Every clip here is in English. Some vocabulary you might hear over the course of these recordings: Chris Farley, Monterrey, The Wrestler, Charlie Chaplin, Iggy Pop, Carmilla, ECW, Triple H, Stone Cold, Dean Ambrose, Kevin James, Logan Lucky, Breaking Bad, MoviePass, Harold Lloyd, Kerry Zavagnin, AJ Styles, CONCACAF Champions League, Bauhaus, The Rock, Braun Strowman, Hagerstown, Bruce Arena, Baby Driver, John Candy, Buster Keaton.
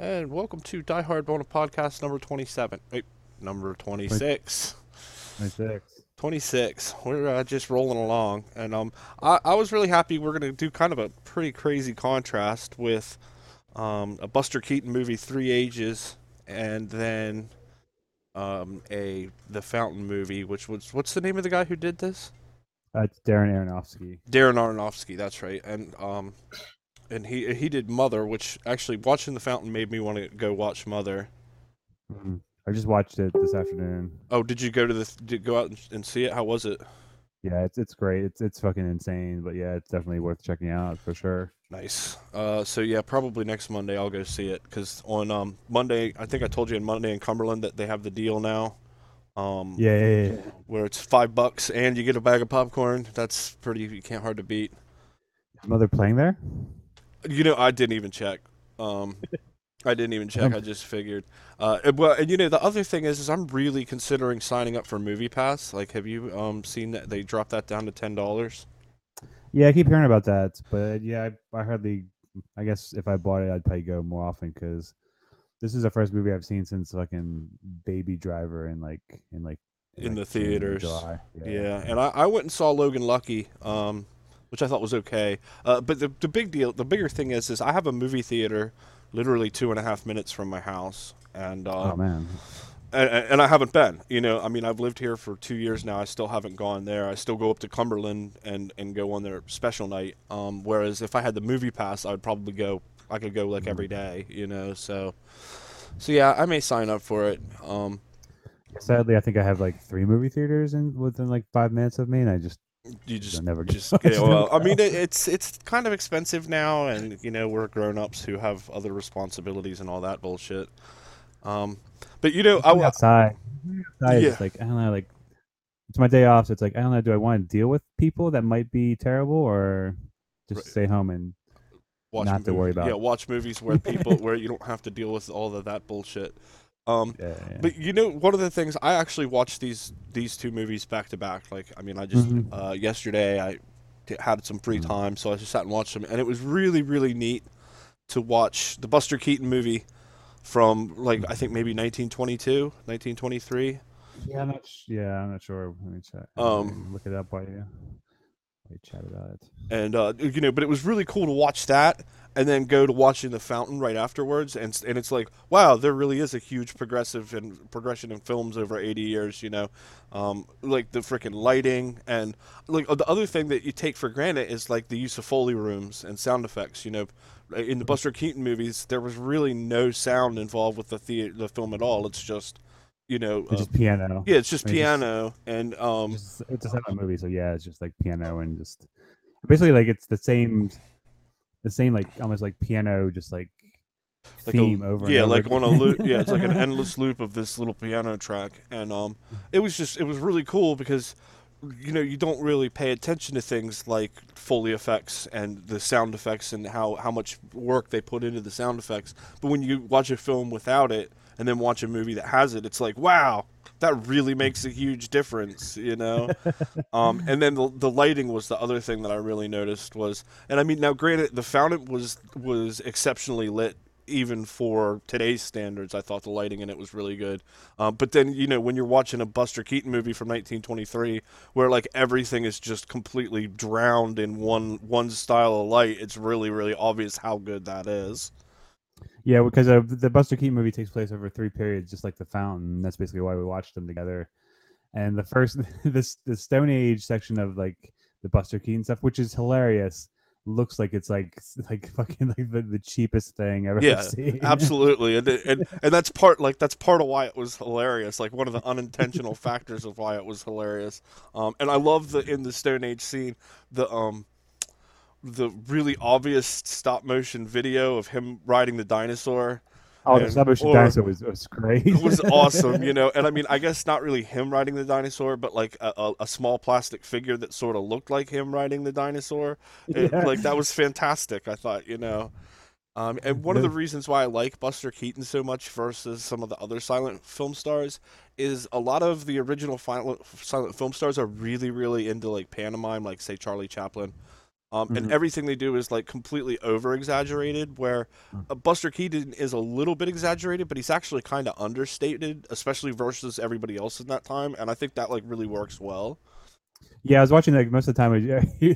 And welcome to Die Hard Bona Podcast number 27. Wait, number 26. 26. We're just rolling along. And I was really happy. We're going to do kind of a pretty crazy contrast with a Buster Keaton movie, Three Ages, and then The Fountain movie, which was, what's the name of the guy who did this? It's Darren Aronofsky. Darren Aronofsky, that's right. And he did Mother, which actually watching The Fountain made me want to go watch Mother. I just watched it this afternoon. Oh, did you go to go out and see it? How was it? Yeah, it's great. It's fucking insane, but yeah, it's definitely worth checking out for sure. Nice. So yeah, probably next Monday I'll go see it, because on Monday, I think I told you on Monday in Cumberland that they have the deal now. Yeah. Where it's $5 and you get a bag of popcorn. That's pretty. You can't hard to beat. Mother playing there? You know, I didn't even check. I just figured. Well, and you know, the other thing is I'm really considering signing up for MoviePass. Like, have you seen that they dropped that down to $10? Yeah, I keep hearing about that. But yeah, I hardly. I guess if I bought it, I'd probably go more often, because this is the first movie I've seen since fucking Baby Driver in the theaters. July. Yeah. And I went and saw Logan Lucky. Which I thought was okay. But the bigger thing is I have a movie theater literally 2.5 minutes from my house. And oh, man. And I haven't been. You know, I mean, I've lived here for 2 years now. I still haven't gone there. I still go up to Cumberland and go on their special night. Whereas if I had the movie pass, I would probably go. I could go like every day, you know. So yeah, I may sign up for it. Sadly, I think I have like 3 movie theaters within like 5 minutes of me, and I just. You just never just okay, well, I mean, it's kind of expensive now, and you know, we're grown-ups who have other responsibilities and all that bullshit. But you know, outside, it's like, I don't know, like it's my day off, so it's like, I don't know, do I want to deal with people that might be terrible, or just stay home and watch not to worry about? Yeah, watch movies where people where you don't have to deal with all of that bullshit. Yeah. But you know, one of the things, I actually watched these 2 movies back to back. Like, I mean, I just yesterday I had some free time, so I just sat and watched them, and it was really, really neat to watch the Buster Keaton movie from like I think maybe 1922, 1923. Yeah, I'm not sure. Let me check. Look it up while you chat about it. And you know, but it was really cool to watch that. And then go to watching The Fountain right afterwards, and it's like, wow, there really is a huge progression in films over 80 years, you know, like the freaking lighting, and like the other thing that you take for granted is like the use of Foley rooms and sound effects. You know, in the Buster Keaton movies, there was really no sound involved with the film at all. It's just, you know, it's just piano. Yeah, it's just piano, and it's a silent movie, so yeah, it's just like piano and just basically like it's the same. The same, like almost like piano, just like theme over on a loop. Yeah, it's like an endless loop of this little piano track, and it was really cool because, you know, you don't really pay attention to things like Foley effects and the sound effects and how much work they put into the sound effects. But when you watch a film without it and then watch a movie that has it, it's like, wow, that really makes a huge difference, you know? And then the lighting was the other thing that I really noticed was, and I mean, now granted, The Fountain was exceptionally lit, even for today's standards. I thought the lighting in it was really good. But then, you know, when you're watching a Buster Keaton movie from 1923 where like everything is just completely drowned in one style of light, it's really, really obvious how good that is. Yeah, because the Buster Keaton movie takes place over 3 periods, just like The Fountain. That's basically why we watched them together. And the first the Stone Age section of like the Buster Keaton stuff, which is hilarious, looks like it's like fucking like the cheapest thing I've ever seen. Yeah, absolutely. And that's part of why it was hilarious, like one of the unintentional factors of why it was hilarious. And I love in the Stone Age scene, the really obvious stop motion video of him riding the dinosaur. Oh, the stop motion dinosaur was great. It was awesome, you know. And I mean, I guess not really him riding the dinosaur, but like a small plastic figure that sort of looked like him riding the dinosaur. Like that was fantastic, I thought, you know. And one of the reasons why I like Buster Keaton so much versus some of the other silent film stars is a lot of the original silent film stars are really, really into like pantomime, like say Charlie Chaplin. And everything they do is like completely over-exaggerated, where Buster Keaton is a little bit exaggerated, but he's actually kind of understated, especially versus everybody else in that time. And I think that like really works well. Yeah, I was watching like most of the time,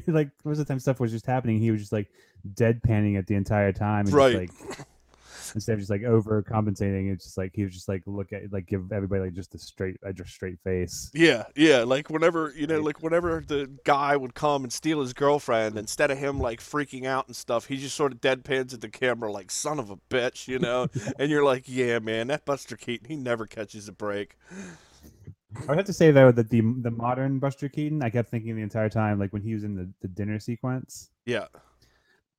like most of the time stuff was just happening. He was just like deadpanning it the entire time. And right. Just, like, instead of just like overcompensating, it's just like he was just like look at like give everybody like just a straight face. Yeah. Like whenever whenever the guy would come and steal his girlfriend, instead of him like freaking out and stuff, he just sort of deadpans at the camera like son of a bitch, you know. And you're like, yeah, man, that Buster Keaton, he never catches a break. I would have to say though that the modern Buster Keaton, I kept thinking the entire time, like when he was in the dinner sequence. Yeah.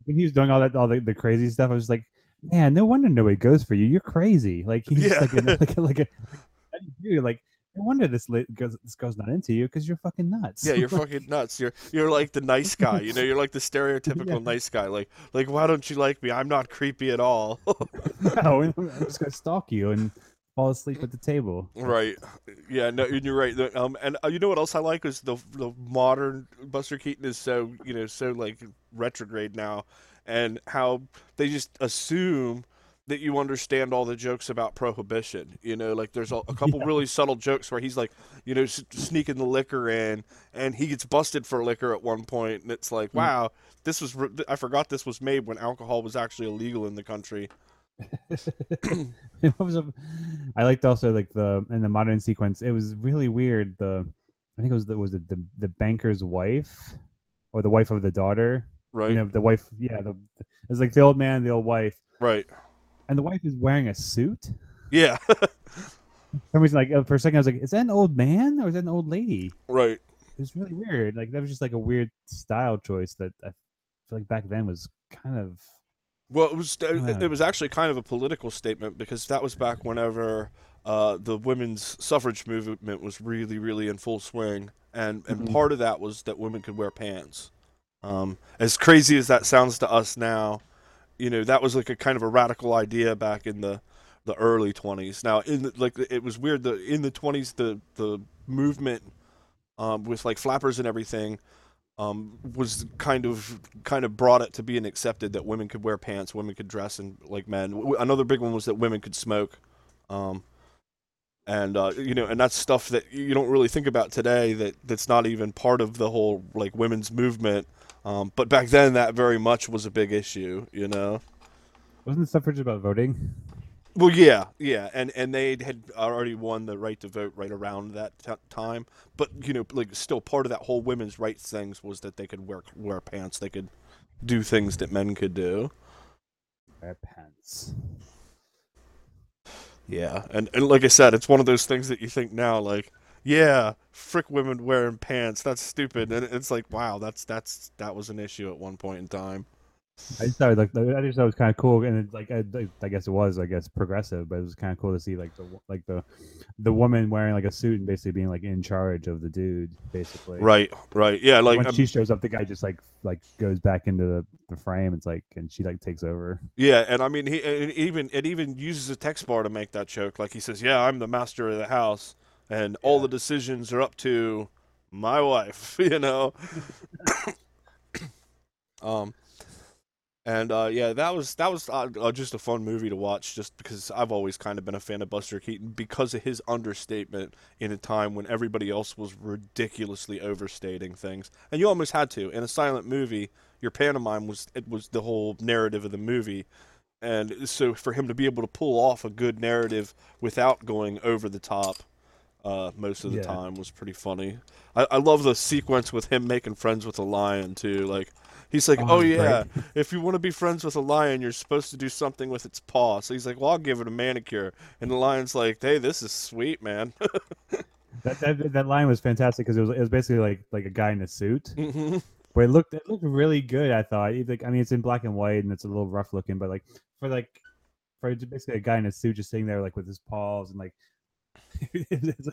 When he was doing all that the crazy stuff, I was just like, man, no wonder nobody goes for you. You're crazy. Like he's like no wonder this girl's not into you because you're fucking nuts. Yeah, you're fucking nuts. You're like the nice guy. You know, you're like the stereotypical nice guy. Like why don't you like me? I'm not creepy at all. No, I'm just gonna stalk you and fall asleep at the table. Right. Yeah. No, you're right. And you know what else I like is the modern Buster Keaton is so like retrograde now. And how they just assume that you understand all the jokes about prohibition. You know, like there's a couple really subtle jokes where he's like, sneaking the liquor in, and he gets busted for liquor at one point, and it's like, wow, I forgot this was made when alcohol was actually illegal in the country. I liked also like in the modern sequence, it was really weird. I think it was the banker's wife, or the wife of the daughter. Right. The wife. Yeah. It's like the old man, and the old wife. Right. And the wife is wearing a suit. Yeah. For a second, I was like, is that an old man or is that an old lady? Right. It was really weird. Like that was just like a weird style choice that I feel like back then was kind of. Well, it was actually kind of a political statement because that was back whenever the women's suffrage movement was really, really in full swing, and part of that was that women could wear pants. As crazy as that sounds to us now, that was like a kind of a radical idea back in the early 20s. Now, it was weird that in the 20s, the movement with like flappers and everything was kind of brought it to being accepted that women could wear pants, women could dress in like men. Another big one was that women could smoke, and that's stuff that you don't really think about today. That's not even part of the whole like women's movement. But back then, that very much was a big issue, Wasn't suffrage about voting? Well, yeah, and they had already won the right to vote right around that time. But like still part of that whole women's rights things was that they could wear pants, they could do things that men could do. Wear pants. Yeah, and like I said, it's one of those things that you think now, like. Yeah, frick women wearing pants. That's stupid. And it's like, wow, that was an issue at one point in time. I just thought it was kind of cool, and I guess it was progressive, but it was kind of cool to see like the woman wearing like a suit and basically being like in charge of the dude, basically. Right. Yeah, like when she shows up, the guy just like goes back into the frame. It's like, and she like takes over. Yeah, and I mean, it even uses a text bar to make that joke. Like he says, "Yeah, I'm the master of the house." And all the decisions are up to my wife, that was just a fun movie to watch, just because I've always kind of been a fan of Buster Keaton because of his understatement in a time when everybody else was ridiculously overstating things, and you almost had to in a silent movie. Your pantomime was the whole narrative of the movie. And so for him to be able to pull off a good narrative without going over the top most of the time was pretty funny. I love the sequence with him making friends with a lion too. Like he's like, right. If you want to be friends with a lion, you're supposed to do something with its paw. So he's like, well, I'll give it a manicure. And the lion's like, hey, this is sweet, man. that lion was fantastic because it was basically like a guy in a suit. Mm-hmm. But it looked really good. I thought. I mean, it's in black and white and it's a little rough looking, but for basically a guy in a suit just sitting there like with his paws and like. It's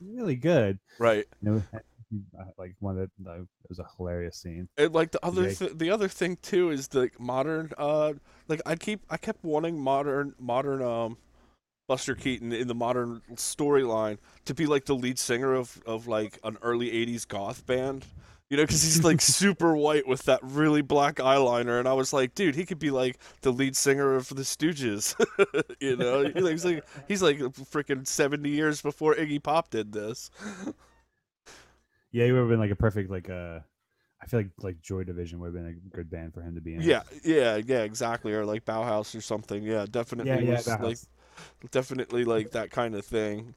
really good, right? It was a hilarious scene. And like the other thing too is the modern. I kept wanting modern Buster Keaton in the modern storyline to be like the lead singer of like an early '80s goth band. you know, because he's like super white with that really black eyeliner, and I was like, dude, he could be like the lead singer of the Stooges, you know? He's like freaking 70 years before Iggy Pop did this. Yeah, he would have been like a perfect I feel like Joy Division would have been a good band for him to be in. Yeah, exactly, or like Bauhaus or something. Yeah, definitely, yeah, definitely that kind of thing.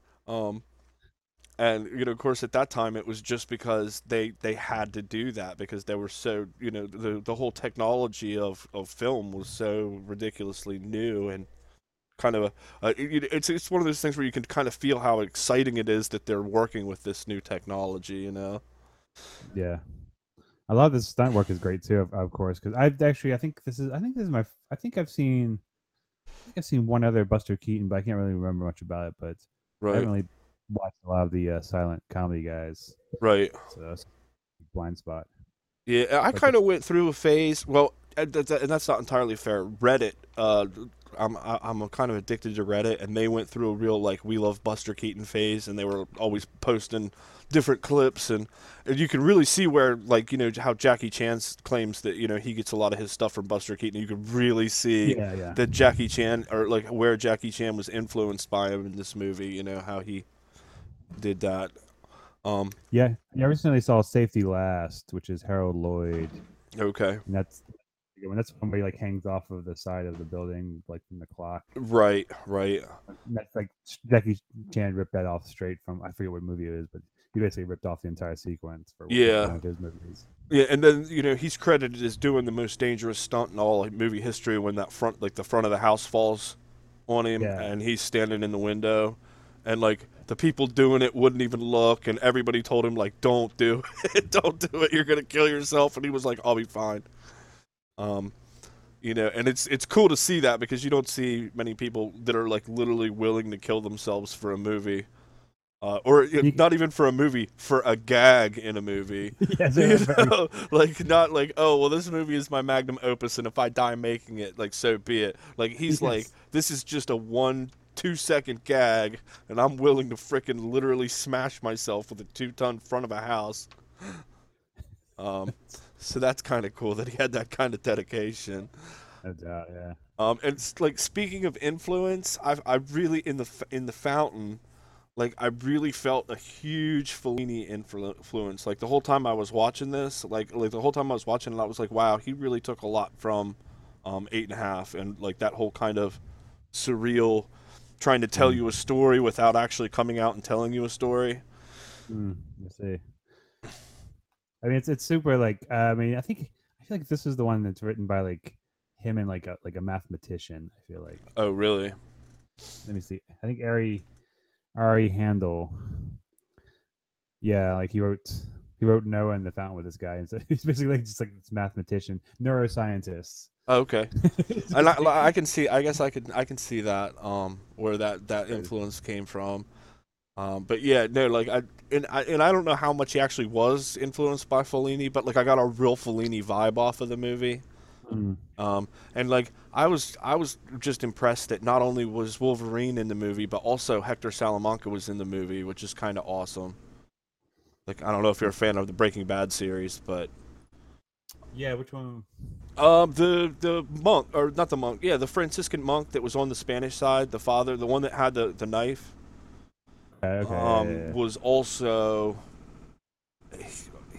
And, you know, of course, at that time, it was just because they had to do that because they were so, you know, the whole technology of film was so ridiculously new and kind of it's one of those things where you can kind of feel how exciting it is that they're working with this new technology, you know? Yeah. I love this stunt work is great, too, of course, because I've seen one other Buster Keaton, but I can't really remember much about it, but right. I haven't really watched a lot of the silent comedy guys. Right. So that's a blind spot. Yeah, I kind of went through a phase. Well, and that's not entirely fair. Reddit, I'm kind of addicted to Reddit, and they went through a real, like, we love Buster Keaton phase, and they were always posting different clips, and you can really see where, like, you know, how Jackie Chan claims that, you know, he gets a lot of his stuff from Buster Keaton. You can really see that Jackie Chan, or, like, where Jackie Chan was influenced by him in this movie, you know, how he did that. I recently saw Safety Last, which is Harold Lloyd. Okay. And that's when somebody like hangs off of the side of the building, like from the clock. Right. And that's like Jackie Chan ripped that off straight from, I forget what movie it is, but he basically ripped off the entire sequence for one of his movies. Yeah, and then, you know, he's credited as doing the most dangerous stunt in all movie history when that front of the house falls on him, and he's standing in the window, and like the people doing it wouldn't even look, and everybody told him like, "Don't do it, don't do it, you're gonna kill yourself," and he was like, "I'll be fine." You know, and it's cool to see that because you don't see many people that are like literally willing to kill themselves for a movie, or not even for a movie, for a gag in a movie. Yes, like not like, oh well, this movie is my magnum opus, and if I die making it, like so be it. Like he's like, this is just a 1-2 second gag, and I'm willing to frickin' literally smash myself with a 2-ton front of a house. So that's kind of cool that he had that kind of dedication. No doubt, yeah. And it's like speaking of influence, I really in the Fountain, like I really felt a huge Fellini influence. Like the whole time I was watching this, like the whole time I was watching it, I was like, wow, he really took a lot from 8 and a Half and like that whole kind of surreal, trying to tell you a story without actually coming out and telling you a story. I see. I mean, it's super like, I feel like this is the one that's written by like him and like a mathematician, I feel like. Oh, really? Let me see. I think Ari Handel. Yeah. Like he wrote Noah in the Fountain with this guy. And so he's basically like, just like this mathematician, neuroscientist. Oh, okay. And I can see, I guess I can see that, where that influence came from. But yeah, no, like I don't know how much he actually was influenced by Fellini, but like I got a real Fellini vibe off of the movie. And like I was just impressed that not only was Wolverine in the movie, but also Hector Salamanca was in the movie, which is kind of awesome. Like I don't know if you're a fan of the Breaking Bad series, but yeah, which one? The monk, or not the monk? Yeah, the Franciscan monk that was on the Spanish side, the father, the one that had the knife. Okay. Was also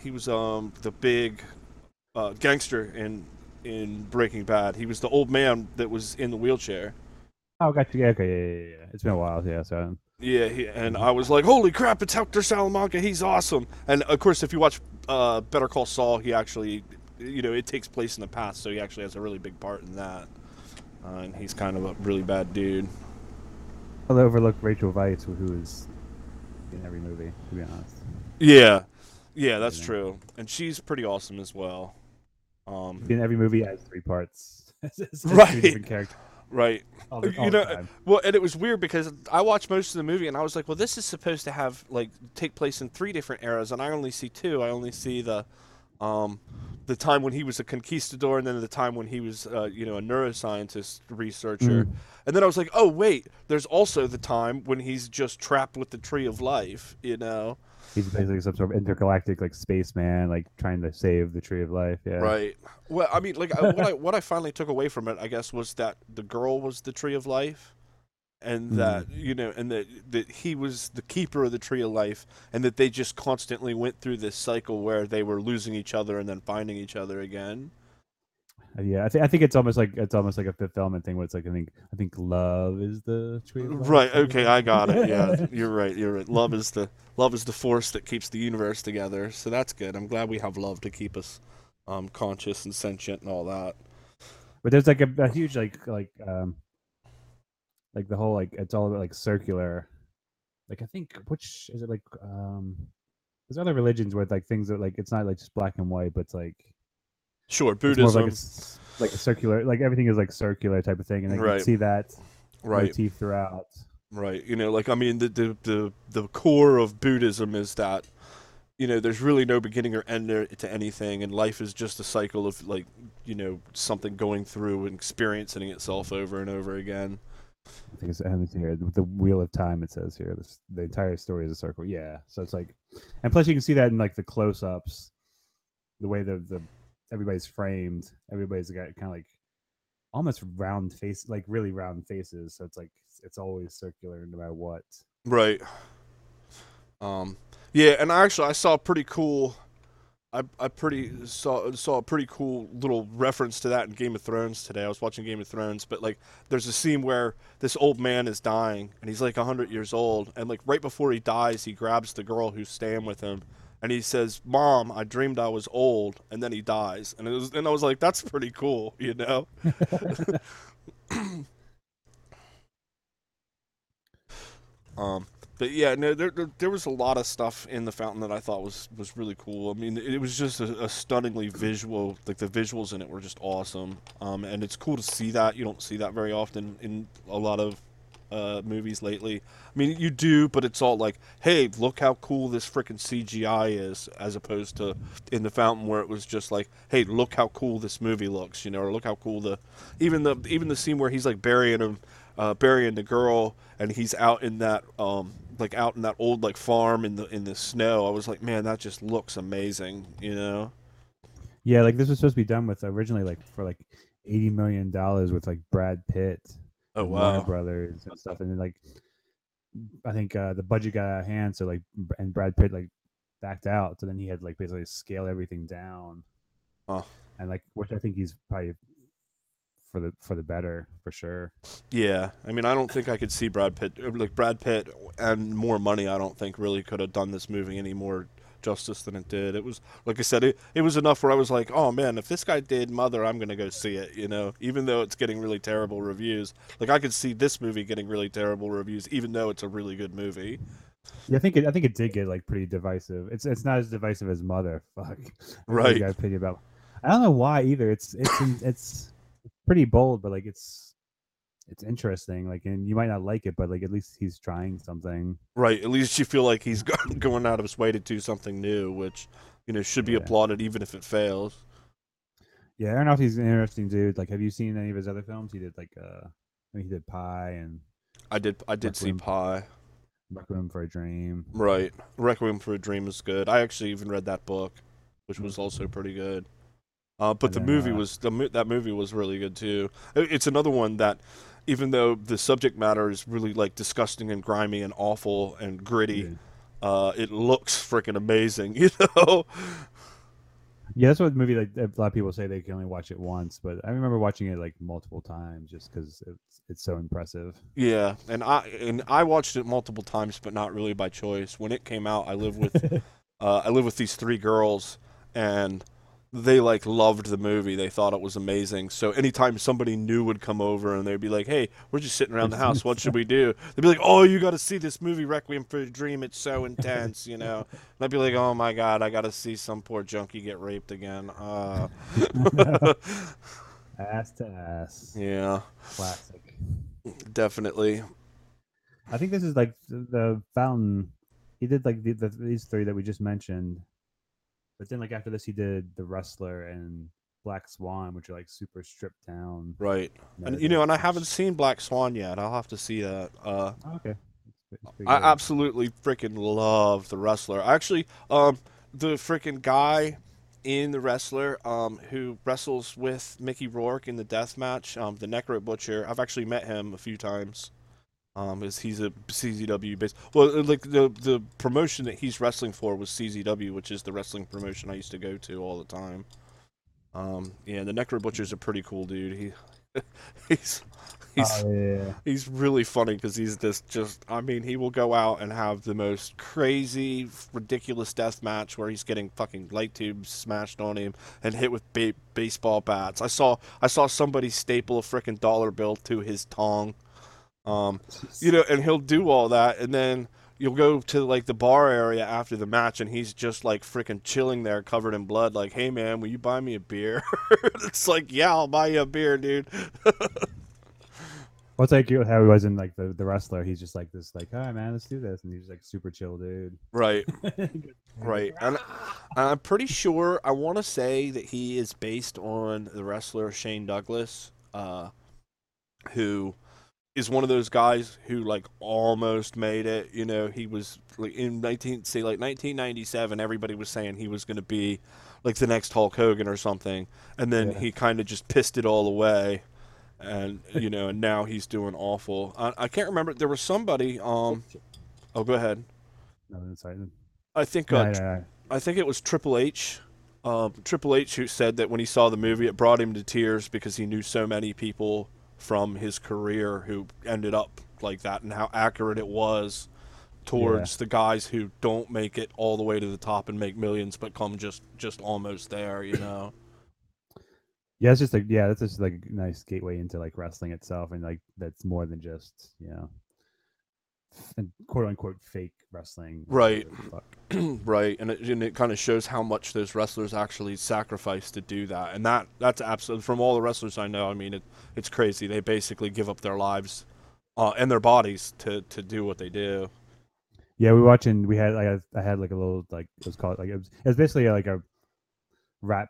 he was the big gangster in Breaking Bad. He was the old man that was in the wheelchair. Oh, gotcha. Okay, yeah. It's been a while, yeah. So yeah, and I was like, holy crap! It's Hector Salamanca. He's awesome. And of course, if you watch Better Call Saul, he actually, you know, it takes place in the past, so he actually has a really big part in that. And he's kind of a really bad dude. I'll overlook Rachel Weisz, who is in every movie, to be honest. Yeah, that's true, and she's pretty awesome as well. In every movie, has 3 parts. It's right, different character. Right. All the time. Well, and it was weird because I watched most of the movie, and I was like, well, this is supposed to have like take place in 3 different eras, and I only see 2. I only see the the time when he was a conquistador, and then the time when he was, a neuroscientist researcher. Mm. And then I was like, oh, wait, there's also the time when he's just trapped with the Tree of Life, you know? He's basically some sort of intergalactic, spaceman, trying to save the Tree of Life, yeah. Right. Well, I mean, what I finally took away from it, I guess, was that the girl was the Tree of Life. And that, and that he was the keeper of the Tree of Life, and that they just constantly went through this cycle where they were losing each other and then finding each other again. Yeah, I think it's almost like a Fifth Element thing where it's I think love is the Tree of Life. Right. Okay, I got it. Yeah, you're right. You're right. Love is the force that keeps the universe together. So that's good. I'm glad we have love to keep us conscious and sentient and all that. But there's a huge the whole it's all about circular. I think which is it there's other religions where things that it's not just black and white, but it's sure, Buddhism, it's more a circular, everything is circular type of thing, and you can see that motif throughout. Right, I mean the core of Buddhism is that there's really no beginning or end to anything, and life is just a cycle of something going through and experiencing itself over and over again. I think it's here with the Wheel of Time. It says here the entire story is a circle. Yeah, so it's and plus you can see that in the close-ups, the way the everybody's framed. Everybody's got kind of almost round face, really round faces. So it's it's always circular no matter what. Right. Yeah, and I saw a pretty cool. I saw a pretty cool little reference to that in Game of Thrones today. I was watching Game of Thrones, but there's a scene where this old man is dying, and he's 100 years old, and right before he dies, he grabs the girl who's staying with him, and he says, "Mom, I dreamed I was old," and then he dies, and I was like, "That's pretty cool," you know. But yeah, no, there was a lot of stuff in The Fountain that I thought was really cool. I mean, it was just a stunningly visual, the visuals in it were just awesome. And it's cool to see that. You don't see that very often in a lot of movies lately. I mean, you do, but it's all hey, look how cool this frickin' CGI is, as opposed to in The Fountain where it was just hey, look how cool this movie looks, or look how cool even the scene where he's burying him. Burying the girl, and he's out in that old farm in the snow. I was like, man, that just looks amazing, Yeah, this was supposed to be done with originally for $80 million with Brad Pitt, Warner Brothers and stuff, and then I think the budget got out of hand, so and Brad Pitt backed out, so then he had basically scale everything down, and which I think he's probably. For the better, for sure. Yeah, I mean, I don't think I could see Brad Pitt and more money. I don't think really could have done this movie any more justice than it did. It was like I said, it was enough where I was like, oh man, if this guy did Mother, I'm gonna go see it. Even though it's getting really terrible reviews, I could see this movie getting really terrible reviews, even though it's a really good movie. Yeah, I think it did get pretty divisive. It's not as divisive as Mother. Fuck. Right. Got opinion about. I don't know why either. It's pretty bold, but it's interesting, and you might not like it, but at least he's trying something, right? At least you feel like he's going out of his way to do something new, which should be applauded even if it fails. Yeah, Aronofsky's an interesting dude. Have you seen any of his other films? He did he did Pi, and I did see Pi. Requiem for a Dream. Right. Requiem for a Dream is good. I actually even read that book, which was also pretty good. But the movie was really good too. It's another one that, even though the subject matter is really disgusting and grimy and awful and gritty, it looks freaking amazing. Yeah, that's what the movie a lot of people say they can only watch it once, but I remember watching it multiple times just because it's so impressive. Yeah, and I watched it multiple times, but not really by choice. When it came out, I lived with these three girls, and. They loved the movie. They thought it was amazing. So anytime somebody new would come over and they'd be like, "Hey, we're just sitting around the house. What should we do?" They'd be like, "Oh, you got to see this movie, Requiem for a Dream. It's so intense, And I'd be like, "Oh my God, I got to see some poor junkie get raped again." Ass to ass. Yeah. Classic. Definitely. I think this is the Fountain. He did these three that we just mentioned. But then, like, after this, he did The Wrestler and Black Swan, which are, like, super stripped down. Right. And, you know, and I haven't seen Black Swan yet. I'll have to see that. Okay. I absolutely freaking love The Wrestler. Actually, the freaking guy in The Wrestler who wrestles with Mickey Rourke in the death match, the Necro Butcher, I've actually met him a few times. He's a CZW base. Well, like the promotion that he's wrestling for was CZW, which is the wrestling promotion I used to go to all the time. Yeah, the Necro Butcher's a pretty cool dude. He's really funny because he's this just. I mean, he will go out and have the most crazy, ridiculous death match where he's getting fucking light tubes smashed on him and hit with baseball bats. I saw somebody staple a freaking dollar bill to his tongue. You know, and he'll do all that, and then you'll go to like the bar area after the match, and he's just like freaking chilling there, covered in blood. Like, hey man, will you buy me a beer? It's like, yeah, I'll buy you a beer, dude. Well, it's like how he was in like the Wrestler. He's just like this, like, all right, man, let's do this, and he's like super chill, dude. Right, right. And I'm pretty sure I want to say that he is based on the wrestler Shane Douglas, who is one of those guys who like almost made it. You know, he was like in 1997. Everybody was saying he was going to be like the next Hulk Hogan or something, and then he kind of just pissed it all away, and you know, and now he's doing awful. I can't remember. There was somebody. Oh, go ahead. No, that's right. I think I think it was Triple H. Triple H who said that when he saw the movie, it brought him to tears because he knew so many people from his career who ended up like that, and how accurate it was towards the guys who don't make it all the way to the top and make millions but come just almost there, you know. Yeah, it's just like, yeah, that's just like a nice gateway into like wrestling itself, and like that's more than just, you know, and quote unquote fake wrestling. Right. Right. And it kind of shows how much those wrestlers actually sacrifice to do that. And that's absolutely, from all the wrestlers I know, I mean, it's crazy. They basically give up their lives and their bodies to do what they do. Yeah, I had like a little, like, it was called, like, it was basically like a rap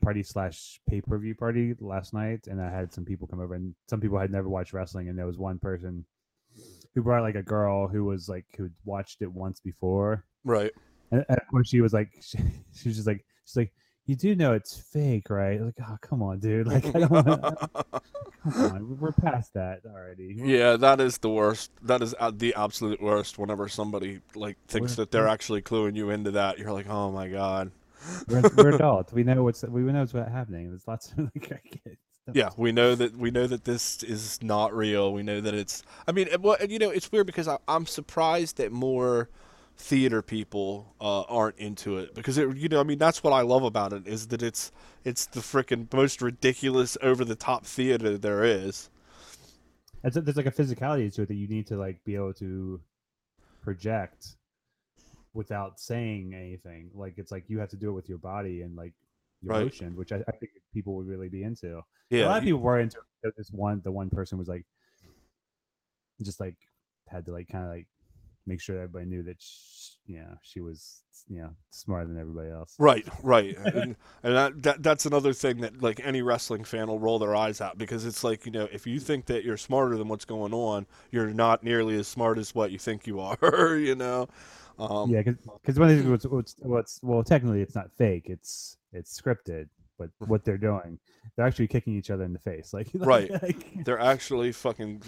party / pay-per-view party last night. And I had some people come over, and some people had never watched wrestling. And there was one person who brought like a girl who was like, who watched it once before, right? And of course she was like, she was just like, she's like, you do know it's fake, right? Like, oh, come on, dude! Like, I don't come on, we're past that already. Yeah, that is the worst. That is the absolute worst. Whenever somebody like thinks that they're actually cluing you into that, you're like, oh my god. We're adults. We know what's happening. There's lots of like, I get it. Yeah, we know that this is not real. We know that it's. I mean, well, you know, it's weird because I'm surprised that more theater people aren't into it, because it, you know, I mean, that's what I love about it, is that it's the freaking most ridiculous, over the top theater there is. There's like a physicality to it that you need to like be able to project without saying anything. Like, it's like you have to do it with your body and like your emotion, which I think people would really be into. Yeah, a lot of people were into it. The one person was like, just like had to like kind of like make sure that everybody knew that she was, you know, smarter than everybody else. Right. and that's another thing that like any wrestling fan will roll their eyes at, because it's like, you know, if you think that you're smarter than what's going on, you're not nearly as smart as what you think you are. You know. Yeah, because one of the things, well, technically it's not fake. It's scripted. But what they're doing, they're actually kicking each other in the face. Like, right. Like, they're actually fucking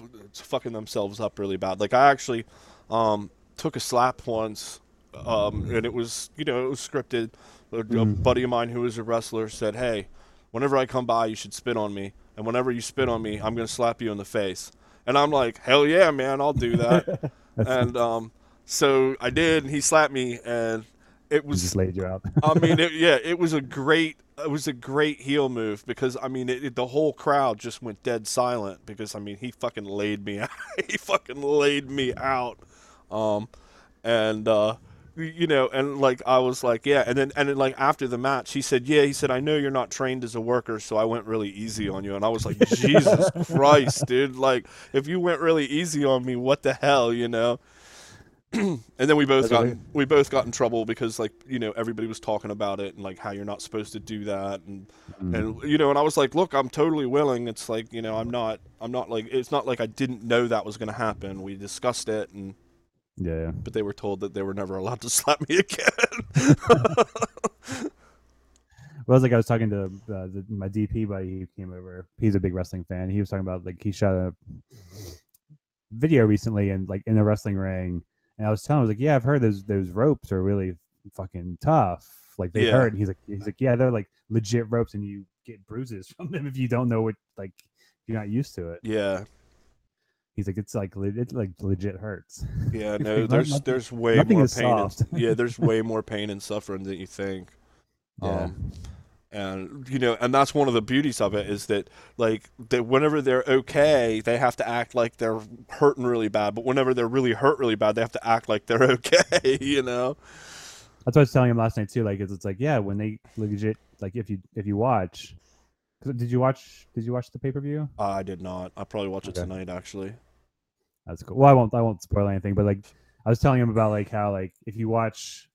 themselves up really bad. Like, I actually took a slap once, and it was, you know, it was scripted. A buddy of mine who was a wrestler said, hey, whenever I come by, you should spit on me. And whenever you spit on me, I'm going to slap you in the face. And I'm like, hell yeah, man, I'll do that. And so I did, and he slapped me, and it was, just laid you out. I mean, it was a great heel move, because I mean, the whole crowd just went dead silent, because I mean, he fucking laid me out. He fucking laid me out. You know, and like, I was like, yeah. And then like after the match, he said, I know you're not trained as a worker, so I went really easy on you. And I was like, Jesus Christ, dude. Like, if you went really easy on me, what the hell, you know? And then we both got in trouble because, like, you know, everybody was talking about it and like how you're not supposed to do that, and you know, and I was like, look, I'm totally willing. It's like, you know, I'm not like, it's not like I didn't know that was going to happen. We discussed it, and yeah, but they were told that they were never allowed to slap me again. Well, I was talking to my DP buddy who came over. He's a big wrestling fan. He was talking about, like, he shot a video recently and, like, in a wrestling ring. And I was telling him, I was like, yeah, I've heard those ropes are really fucking tough. Like, they hurt. And he's like, yeah, they're, like, legit ropes, and you get bruises from them if you don't know what, like, you're not used to it. Yeah. He's like, it's like legit hurts. Yeah, no, there's way more pain. Yeah, there's way more pain and suffering than you think. Yeah. And, you know, and that's one of the beauties of it is that, like, they, whenever they're okay, they have to act like they're hurting really bad. But whenever they're really hurt really bad, they have to act like they're okay, you know? That's what I was telling him last night, too. Like, it's like, yeah, when they legit, like, if you watch, cause did you watch the pay-per-view? I did not. I'll probably watch it tonight, actually. That's cool. Well, I won't spoil anything, but, like, I was telling him about, like, how, like, if you watch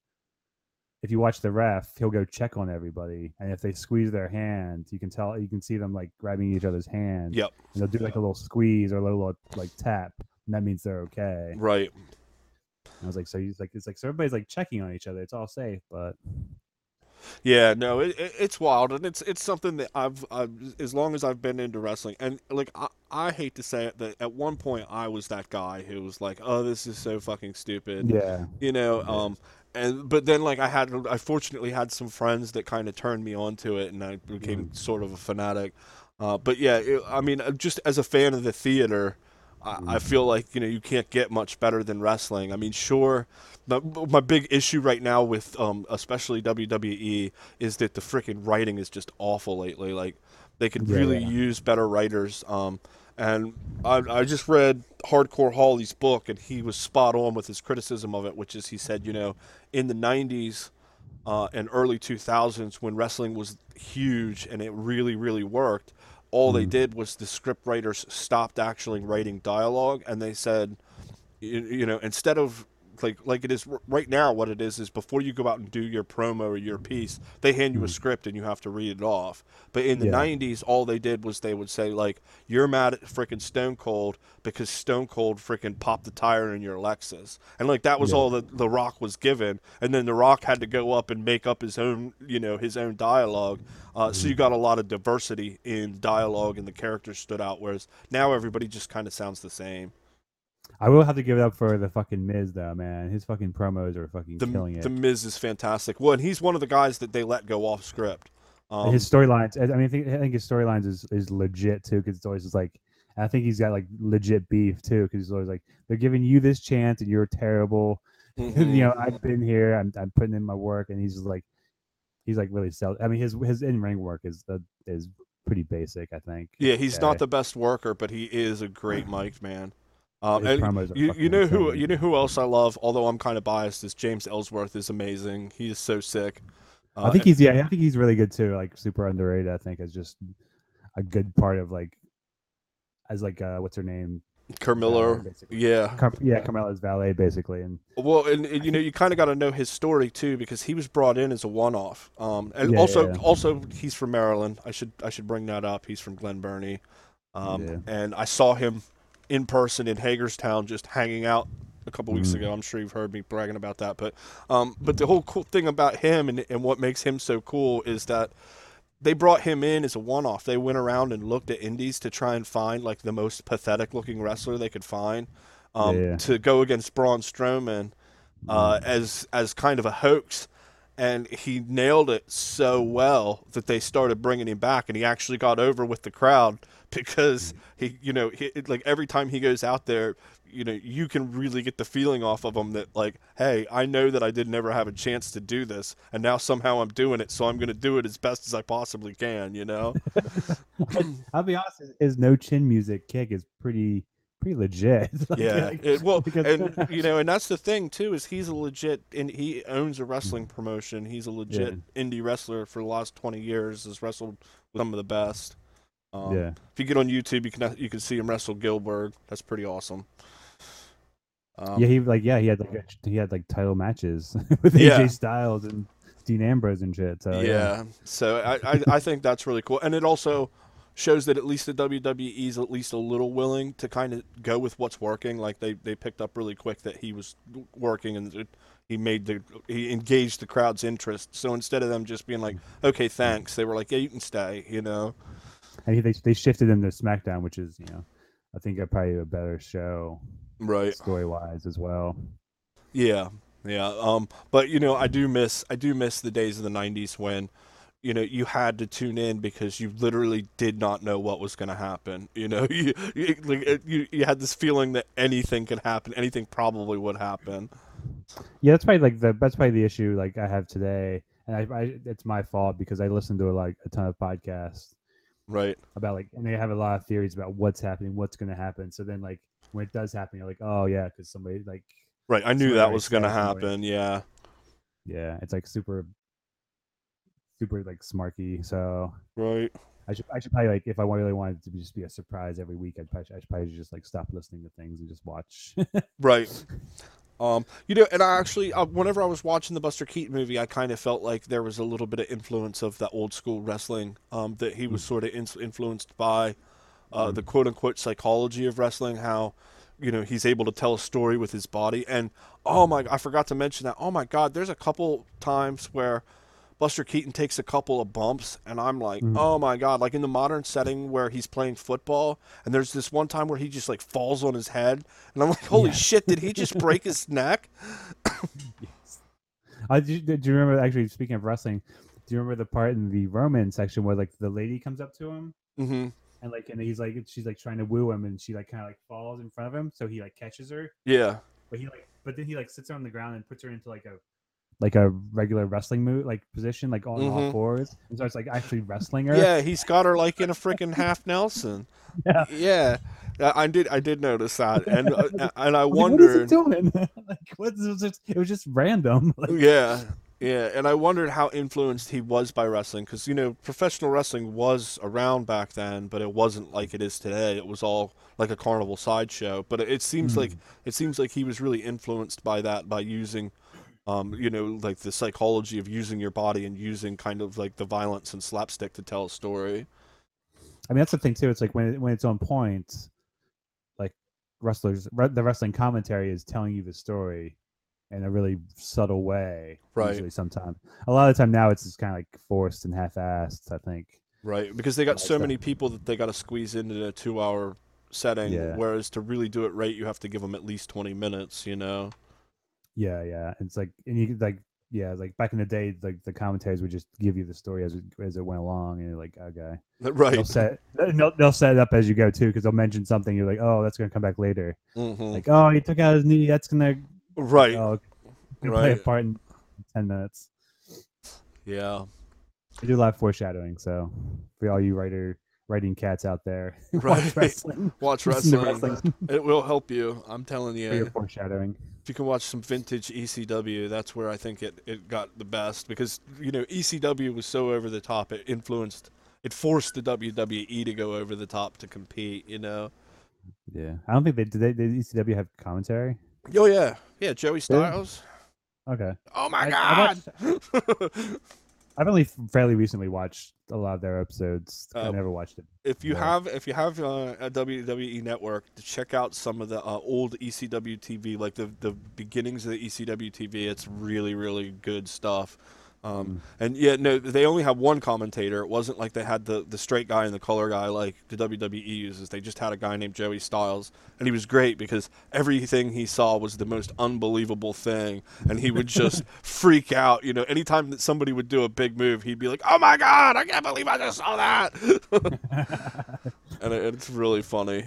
the ref, he'll go check on everybody, and if they squeeze their hand, you can see them, like, grabbing each other's hand. Yep. And they'll do like a little squeeze or a little, like, tap, and that means they're okay. Right. And I was like, so he's like, it's like, so everybody's like checking on each other. It's all safe, but yeah, no, it's wild, and it's something that I've as long as I've been into wrestling, and, like, I hate to say it, that at one point I was that guy who was like, oh, this is so fucking stupid. Yeah. You know, but then, like, I fortunately had some friends that kind of turned me on to it, and I became sort of a fanatic. But yeah, I mean, just as a fan of the theater, I feel like, you know, you can't get much better than wrestling. I mean, sure, my big issue right now with especially WWE is that the freaking writing is just awful lately. Like, they could really use better writers. And I just read Hardcore Holly's book, and he was spot on with his criticism of it, which is, he said, you know, in the 90s and early 2000s, when wrestling was huge and it really, really worked, all they did was the script writers stopped actually writing dialogue, and they said, you know, instead of, like it is right now, what it is before you go out and do your promo or your piece, they hand you a script and you have to read it off. But in the 90s, all they did was they would say, like, you're mad at freaking Stone Cold because Stone Cold freaking popped the tire in your Lexus. And, like, that was all that The Rock was given. And then The Rock had to go up and make up his own, you know, his own dialogue. So you got a lot of diversity in dialogue, and the characters stood out, whereas now everybody just kind of sounds the same. I will have to give it up for the fucking Miz, though, man. His fucking promos are fucking killing it. The Miz is fantastic. Well, and he's one of the guys that they let go off script. His storylines, I mean, I think his storylines is legit, too, because it's always just like, I think he's got, like, legit beef, too, because he's always like, they're giving you this chance, and you're terrible. You know, I've been here. I'm putting in my work, and he's just like, really sells. I mean, his in-ring work is pretty basic, I think. Yeah, he's not the best worker, but he is a great mic, man. And you know who else I love, although I'm kind of biased, is James Ellsworth. Is amazing. He is so sick. I think he's really good too. Like, super underrated. I think is just a good part of, like, as, like, what's her name, Carmilla. Carmilla's valet, basically. And well, and you know, you kind of got to know his story too, because he was brought in as a one-off. Also he's from Maryland. I should bring that up. He's from Glen Burnie, and I saw him in person in Hagerstown, just hanging out a couple weeks ago. I'm sure you've heard me bragging about that, but the whole cool thing about him and what makes him so cool is that they brought him in as a one-off. They went around and looked at indies to try and find, like, the most pathetic-looking wrestler they could find to go against Braun Strowman as kind of a hoax. And he nailed it so well that they started bringing him back, and he actually got over with the crowd because he, you know, like, every time he goes out there, you know, you can really get the feeling off of him that, like, hey, I know that I didn't ever have a chance to do this, and now somehow I'm doing it, so I'm going to do it as best as I possibly can, you know? I'll be honest, his no chin music kick is pretty legit. And you know, and that's the thing too, is he's a legit, and he owns a wrestling promotion. He's a legit indie wrestler for the last 20 years. Has wrestled with some of the best. If you get on YouTube, you can see him wrestle Gilbert. That's pretty awesome. He had title matches with AJ Styles and Dean Ambrose and shit. So I think that's really cool, and it also shows that at least the WWE is at least a little willing to kind of go with what's working. Like they picked up really quick that he was working, and he engaged the crowd's interest. So instead of them just being like, "Okay, thanks," they were like, "Yeah, you can stay," you know. And they shifted him to SmackDown, which is, you know, I think probably a better show. Right, story wise as well. Yeah. But you know, I do miss the days of the '90s when, you know, you had to tune in because you literally did not know what was going to happen. You know, you had this feeling that anything could happen, anything probably would happen. Yeah, that's probably the issue like I have today, and it's my fault because I listen to a ton of podcasts. Right. About and they have a lot of theories about what's happening, what's going to happen. So then when it does happen, you're like, oh yeah, because somebody right, I knew that was going to happen. Yeah. Yeah, it's super, super smarky. So right. I should probably if I really wanted to just be a surprise every week, I should probably just stop listening to things and just watch. Right. You know, and I actually, whenever I was watching the Buster Keaton movie, I kind of felt like there was a little bit of influence of that old school wrestling, that he was sort of influenced by, the quote unquote psychology of wrestling, how, you know, he's able to tell a story with his body. And I forgot to mention that. Oh my God, there's a couple times where Buster Keaton takes a couple of bumps, and I'm like, oh my God, in the modern setting where he's playing football, and there's this one time where he just falls on his head, and I'm like, holy shit, did he just break his neck? Yes. Do you remember, actually, speaking of wrestling, do you remember the part in the Roman section where the lady comes up to him? Mm-hmm. And and he's she's trying to woo him, and she kind of falls in front of him, so he catches her. Yeah. But he then he sits her on the ground and puts her into a regular wrestling move, position, on all fours. And so it's actually wrestling her. Yeah, he's got her in a freaking half Nelson. Yeah. Yeah. I did notice that. And and I wondered, what is he doing? It was just random. Yeah, and I wondered how influenced he was by wrestling, because, you know, professional wrestling was around back then, but it wasn't like it is today. It was all a carnival sideshow. But it seems like he was really influenced by that, by using, you know, the psychology of using your body and using kind of the violence and slapstick to tell a story. I mean, that's the thing too. It's when it's on point, the wrestling commentary is telling you the story in a really subtle way, right? Usually, sometimes, a lot of the time now, it's just kind of forced and half-assed, I think. Right, because they got so many people that they got to squeeze into a 2-hour setting, whereas to really do it right, you have to give them at least 20 minutes, you know? Yeah. It's back in the day, the commentaries would just give you the story as it went along, and you're like, okay, right? They'll set it up as you go too, because they'll mention something, you're like, oh, that's gonna come back later. Mm-hmm. Oh, he took out his knee, that's gonna. Right. Oh, right. Play a part in 10 minutes. Yeah. I do a lot of foreshadowing, so for all you writing cats out there, right. Watch wrestling. It will help you. I'm telling you. For your foreshadowing. If you can watch some vintage ECW, that's where I think it got the best, because, you know, ECW was so over the top, it forced the WWE to go over the top to compete, you know. Yeah. I don't think did ECW have commentary? Oh, yeah. Yeah, Joey Styles. Okay. Oh, my God! I've only fairly recently watched a lot of their episodes. I never watched it. If you have a WWE network, to check out some of the old ECW TV, the beginnings of the ECW TV. It's really, really good stuff. And, yeah, no, they only have one commentator. It wasn't like they had the straight guy and the color guy like the WWE uses. They just had a guy named Joey Styles, and he was great because everything he saw was the most unbelievable thing, and he would just freak out. You know, anytime that somebody would do a big move, he'd be like, oh, my God, I can't believe I just saw that. And it's really funny.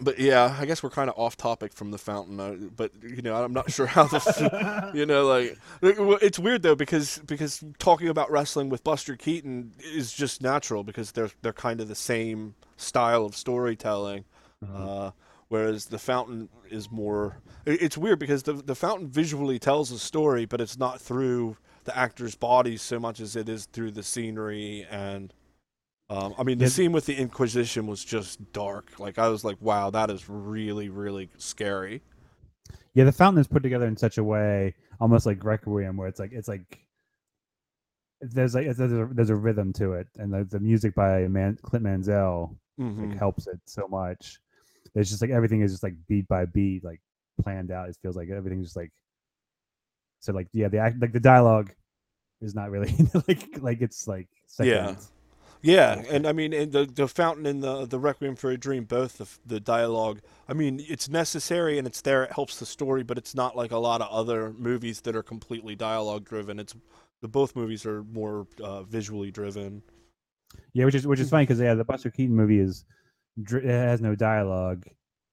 But yeah, I guess we're kind of off topic from the Fountain, but you know, I'm not sure how the, you know, it's weird though, because talking about wrestling with Buster Keaton is just natural because they're kind of the same style of storytelling, whereas the Fountain is more. It's weird because the Fountain visually tells a story, but it's not through the actors' bodies so much as it is through the scenery and I mean, the scene with the Inquisition was just dark. Like, I was like, wow, that is really, really scary. Yeah, The Fountain is put together in such a way, almost like Requiem, where it's like there's a rhythm to it, and the music by Clint Mansell like, helps it so much. It's just like everything is just like beat by beat, like planned out. It feels like everything's just like so. Like, yeah, the dialogue is not really like it's like seconds. Yeah, and I mean, and the Fountain and the Requiem for a Dream, both the dialogue. I mean, it's necessary and it's there. It helps the story, but it's not like a lot of other movies that are completely dialogue driven. It's both movies are more visually driven. Yeah, which is funny because the Buster Keaton movie it has no dialogue,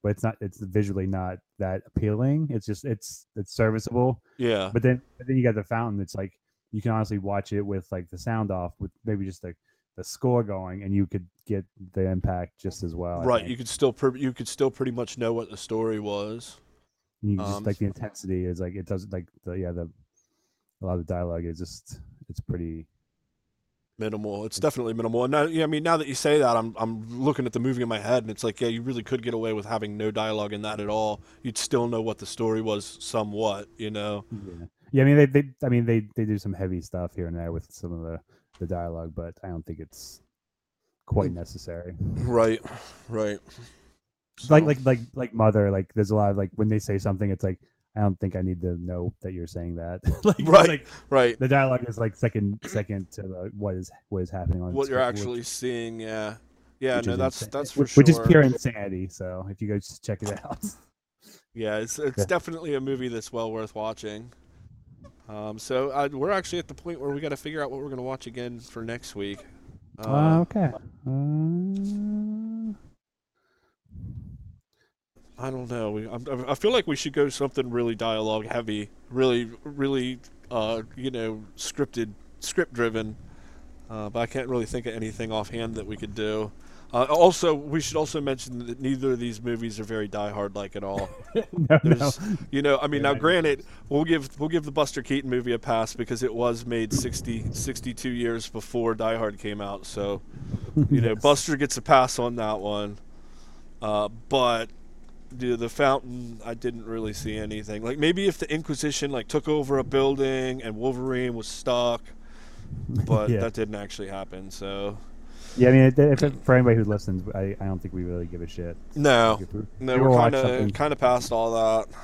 but it's visually not that appealing. It's just it's serviceable. Yeah, but then you got The Fountain. It's like you can honestly watch it with like the sound off, with maybe just like the score going, and you could get the impact just as well. Right, you could still pretty much know what the story was. And you just like the intensity is like it doesn't like a lot of the dialogue is just it's pretty minimal. It's definitely minimal. And now that you say that, I'm looking at the movie in my head, and it's like you really could get away with having no dialogue in that at all. You'd still know what the story was somewhat, you know. Yeah, yeah. I mean they do some heavy stuff here and there with some of the dialogue, but I don't think it's quite necessary. Right. So. Like Mother. Like there's a lot of like when they say something, it's like I don't think I need to know that you're saying that. Right. The dialogue is like second to what is happening on what you're actually seeing. Yeah. No, that's for sure. Which is pure insanity. So if you go, just check it out. Yeah, it's definitely a movie that's well worth watching. So we're actually at the point where we got to figure out what we're going to watch again for next week. Okay. I don't know. I feel like we should go something really dialogue heavy, really, really, scripted, script driven. But I can't really think of anything offhand that we could do. Also, we should also mention that neither of these movies are very diehard like at all. No. Now granted, we'll give the Buster Keaton movie a pass because it was made 62 years before Die Hard came out. So, yes. Buster gets a pass on that one. But the Fountain, I didn't really see anything. Like maybe if the Inquisition like took over a building and Wolverine was stuck, but that didn't actually happen. So. Yeah, I mean, for anybody who listens, I don't think we really give a shit. No, we're kind of past all that. If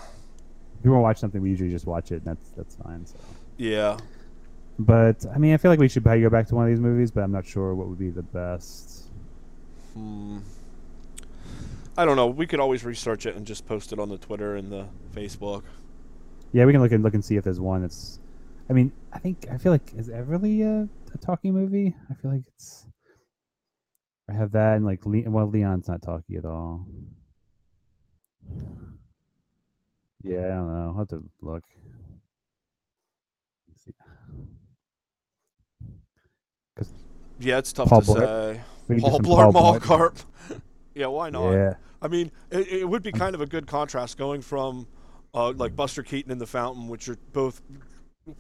we want to watch something, we usually just watch it, and that's fine. So. Yeah. But, I mean, I feel like we should probably go back to one of these movies, but I'm not sure what would be the best. I don't know. We could always research it and just post it on the Twitter and the Facebook. Yeah, we can look and see if there's one that's... I mean, I feel like... Is Everly a talking movie? I feel like it's... I have that, and like, Leon's not talky at all. Yeah, I don't know. I'll have to look. Yeah, it's tough to say. Paul Blart Mall Cop. Yeah, why not? Yeah. I mean, it would be kind of a good contrast going from like Buster Keaton and The Fountain, which are both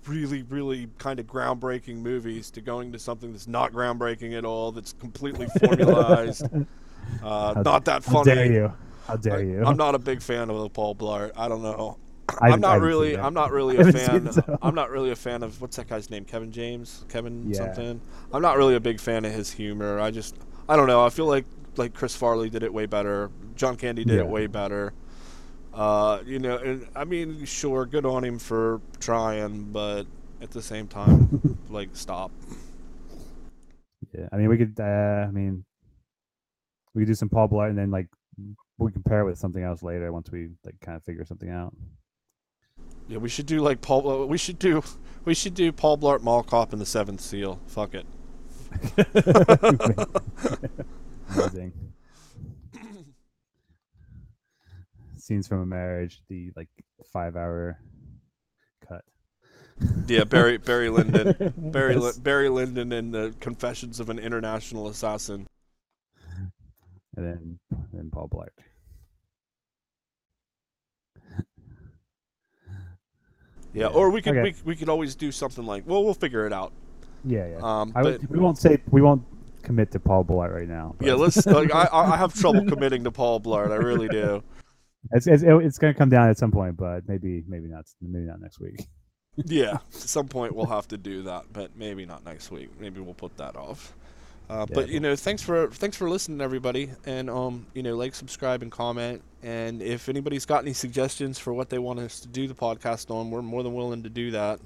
really, really kind of groundbreaking movies, to going to something that's not groundbreaking at all, that's completely formalized, not that funny. How dare you? I'm not a big fan of the Paul Blart. I don't know. I'm not really a fan of, what's that guy's name? Kevin James? Something? I'm not really a big fan of his humor. I don't know. I feel like Chris Farley did it way better. John Candy did it way better. And I mean, sure, good on him for trying, but at the same time, like, stop. Yeah, I mean, we could do some Paul Blart, and then like we compare it with something else later once we like kind of figure something out. Yeah, we should do like Paul. We should do Paul Blart Mall Cop and The Seventh Seal. Fuck it. Amazing. Scenes from a Marriage, the like 5-hour cut. Yeah, Barry Lyndon, Barry Lyndon, and the Confessions of an International Assassin, and then Paul Blart. Yeah, or we could we could always do something like we'll figure it out. Yeah. But we won't commit to Paul Blart right now. But. Yeah, let's. Like, I have trouble committing to Paul Blart. I really do. It's going to come down at some point, but maybe not. Maybe not next week. Yeah, at some point we'll have to do that, but maybe not next week. Maybe we'll put that off. But you know, thanks for listening, everybody, and you know, like, subscribe, and comment. And if anybody's got any suggestions for what they want us to do the podcast on, we're more than willing to do that.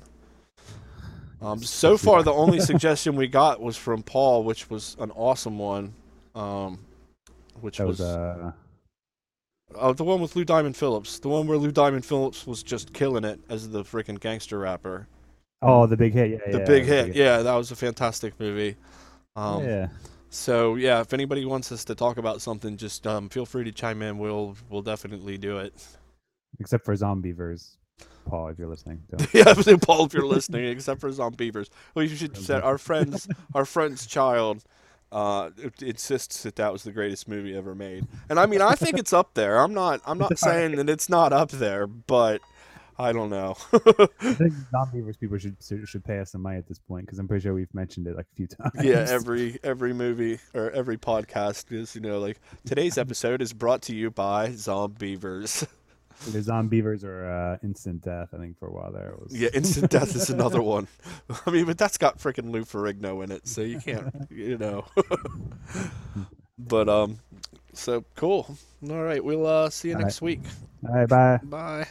So far, the only suggestion we got was from Paul, which was an awesome one. The one with Lou Diamond Phillips, the one where Lou Diamond Phillips was just killing it as the freaking gangster rapper. Oh, The Big Hit, yeah. The Big Hit, that was a fantastic movie. Yeah. So yeah, if anybody wants us to talk about something, just feel free to chime in. We'll definitely do it. Except for Zombeavers, Paul, if you're listening. Yeah, Paul, if you're listening. Except for Zombeavers. Well, you should say our friend's child insists that was the greatest movie ever made, and I mean I think it's up there. I'm not saying that it's not up there, but. I don't know. I think Zombeavers people should pay us some money at this point, because I'm pretty sure we've mentioned it like a few times. Yeah, every movie or every podcast is, you know, like, today's episode is brought to you by Zombeavers. The Zombeavers are instant death, I think, for a while there. Yeah, instant death is another one. I mean, but that's got freaking Lou Ferrigno in it, so you can't, you know. But so cool. All right, we'll see you next week. All right, bye. Bye.